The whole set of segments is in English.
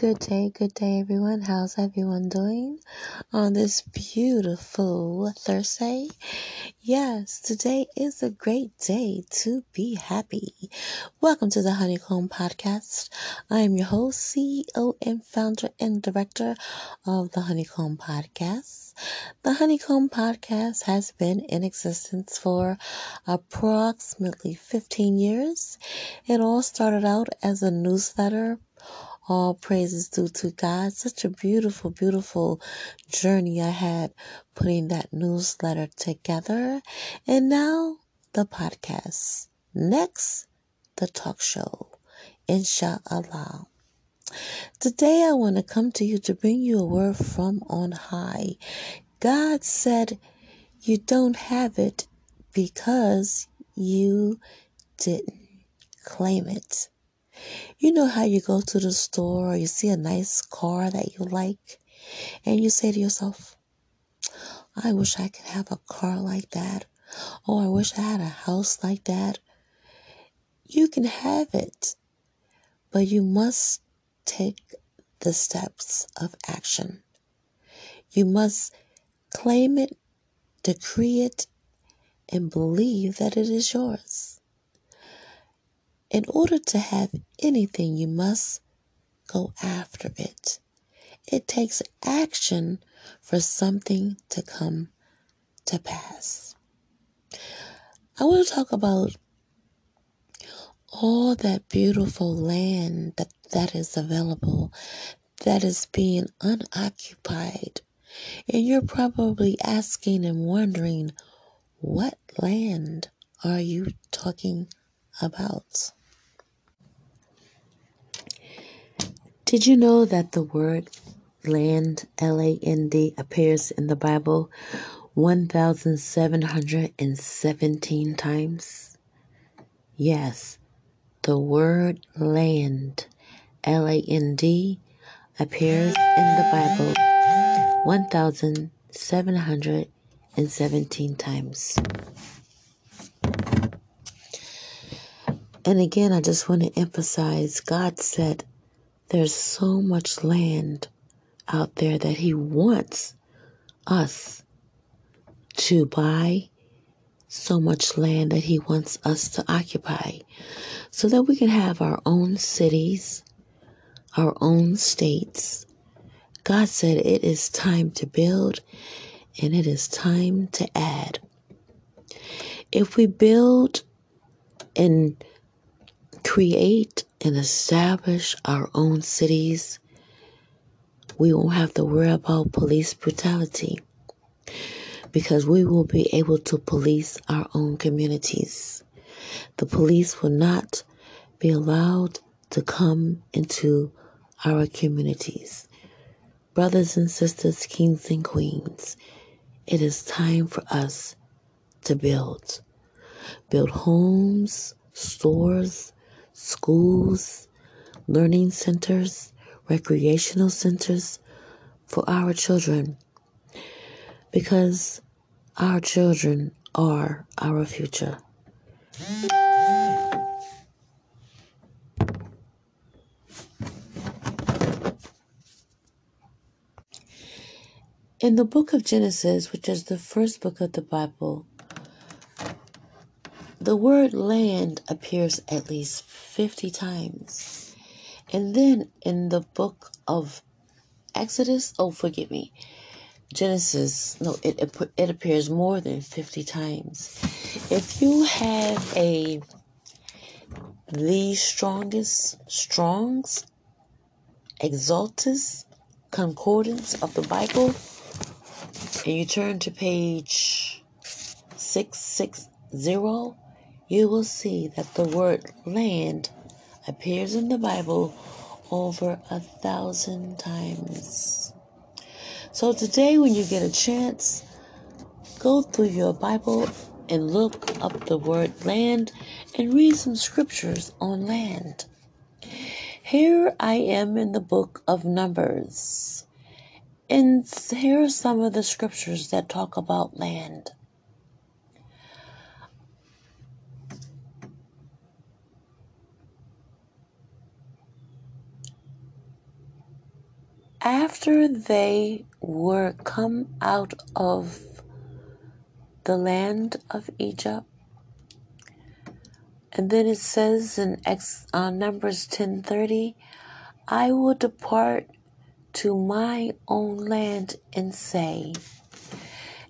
Good day everyone. How's everyone doing on this beautiful Thursday? Yes, today is a great day to be happy. Welcome to the Honeycomb Podcast. I am your host, CEO and founder and director of the Honeycomb Podcast. The Honeycomb Podcast has been in existence for approximately 15 years. It all started out as a newsletter. All praises due to God. Such a beautiful, beautiful journey I had putting that newsletter together. And now the podcast. Next, the talk show. Inshallah. Today I want to come to you to bring you a word from on high. God said you don't have it because you didn't claim it. You know how you go to the store or you see a nice car that you like and you say to yourself, I wish I could have a car like that. Oh, I wish I had a house like that. You can have it, but you must take the steps of action. You must claim it, decree it, and believe that it is yours. In order to have anything, you must go after it. It takes action for something to come to pass. I want to talk about all that beautiful land that is available, that is being unoccupied. And you're probably asking and wondering, what land are you talking about? Did you know that the word land, L-A-N-D, appears in the Bible 1,717 times? Yes, the word land, L-A-N-D, appears in the Bible 1,717 times. And again, I just want to emphasize, God said, there's so much land out there that he wants us to buy, so much land that he wants us to occupy, so that we can have our own cities, our own states. God said it is time to build and it is time to add. If we build and create and establish our own cities, we won't have to worry about police brutality because we will be able to police our own communities. The police will not be allowed to come into our communities. Brothers and sisters, kings and queens, it is time for us to build. Build homes, stores, schools, learning centers, recreational centers for our children, because our children are our future. In the book of Genesis, which is the first book of the Bible, the word land appears at least 50 times. And then in the book of Genesis, it appears more than 50 times. If you have the Strong's Exhaustive Concordance of the Bible, and you turn to page 660, you will see that the word land appears in the Bible over 1,000 times. So today when you get a chance, go through your Bible and look up the word land and read some scriptures on land. Here I am in the book of Numbers. And here are some of the scriptures that talk about land. after they were come out of the land of Egypt. And then it says in Numbers 10:30, I will depart to my own land and say.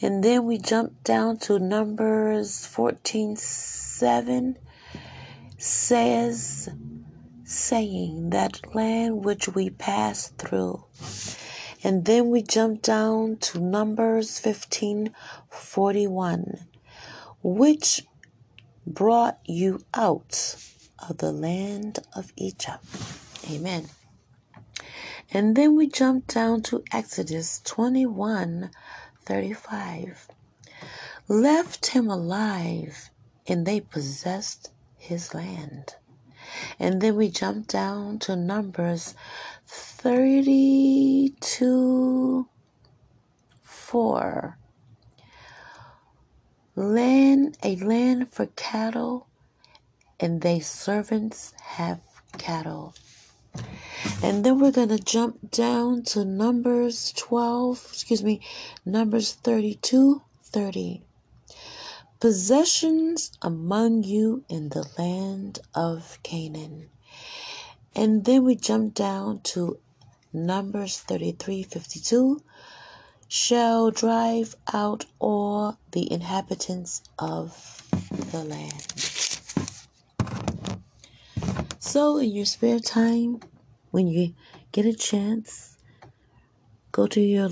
And then we jump down to Numbers 14:7, saying that land which we passed through. And then we jump down to Numbers 15:41, which brought you out of the land of Egypt. Amen. And then we jump down to Exodus 21:35. Left him alive, and they possessed his land. And then we jump down to Numbers 32:4. A land for cattle, and they servants have cattle. And then we're going to jump down to Numbers 32:30. Possessions among you in the land of Canaan. And then we jump down to Numbers 33:52. Shall drive out all the inhabitants of the land. So in your spare time, when you get a chance, go to your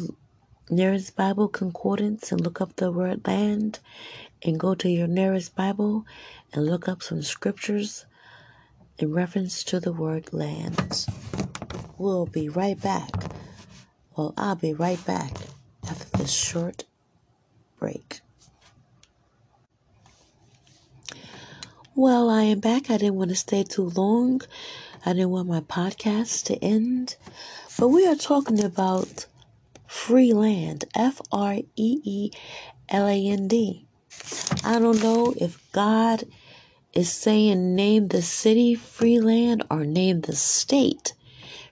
nearest Bible concordance and look up the word land, and go to your nearest Bible and look up some scriptures in reference to the word land. We'll be right back. Well, I'll be right back after this short break. Well, I am back. I didn't want to stay too long. I didn't want my podcast to end. But we are talking about free land, Freeland. I don't know if God is saying name the city free land or name the state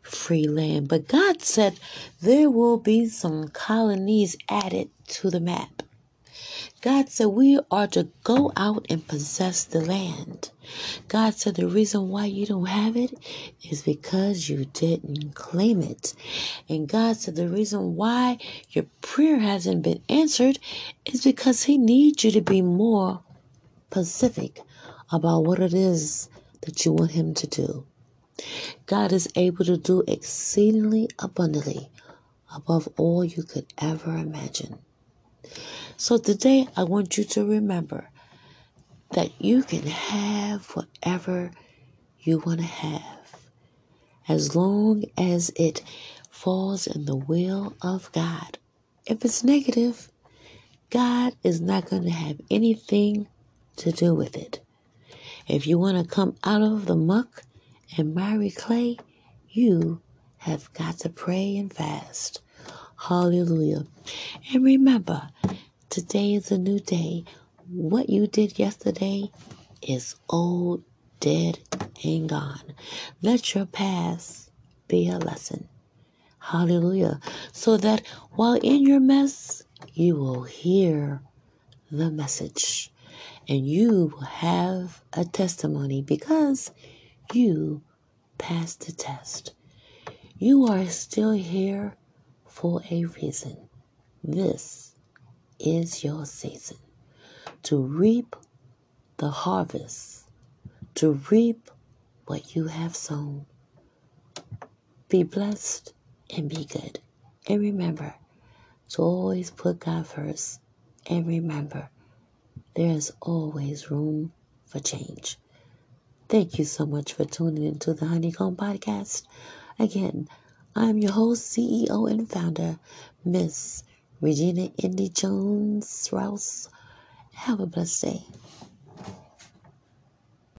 free land. But God said there will be some colonies added to the map. God said we are to go out and possess the land. God said the reason why you don't have it is because you didn't claim it. And God said the reason why your prayer hasn't been answered is because He needs you to be more specific about what it is that you want Him to do. God is able to do exceedingly abundantly above all you could ever imagine. So today, I want you to remember that you can have whatever you want to have as long as it falls in the will of God. If it's negative, God is not going to have anything to do with it. If you want to come out of the muck and miry clay, you have got to pray and fast. Hallelujah. And remember, today is a new day. What you did yesterday is old, dead, and gone. Let your past be a lesson. Hallelujah. So that while in your mess, you will hear the message. And you will have a testimony because you passed the test. You are still here for a reason. This is your season to reap the harvest, to reap what you have sown. Be blessed and be good. And remember to always put God first. And remember, there is always room for change. Thank you so much for tuning into the Honeycomb Podcast. Again, I'm your host, CEO, and founder, Miss Regina Indi Jones Rouse. Have a blessed day.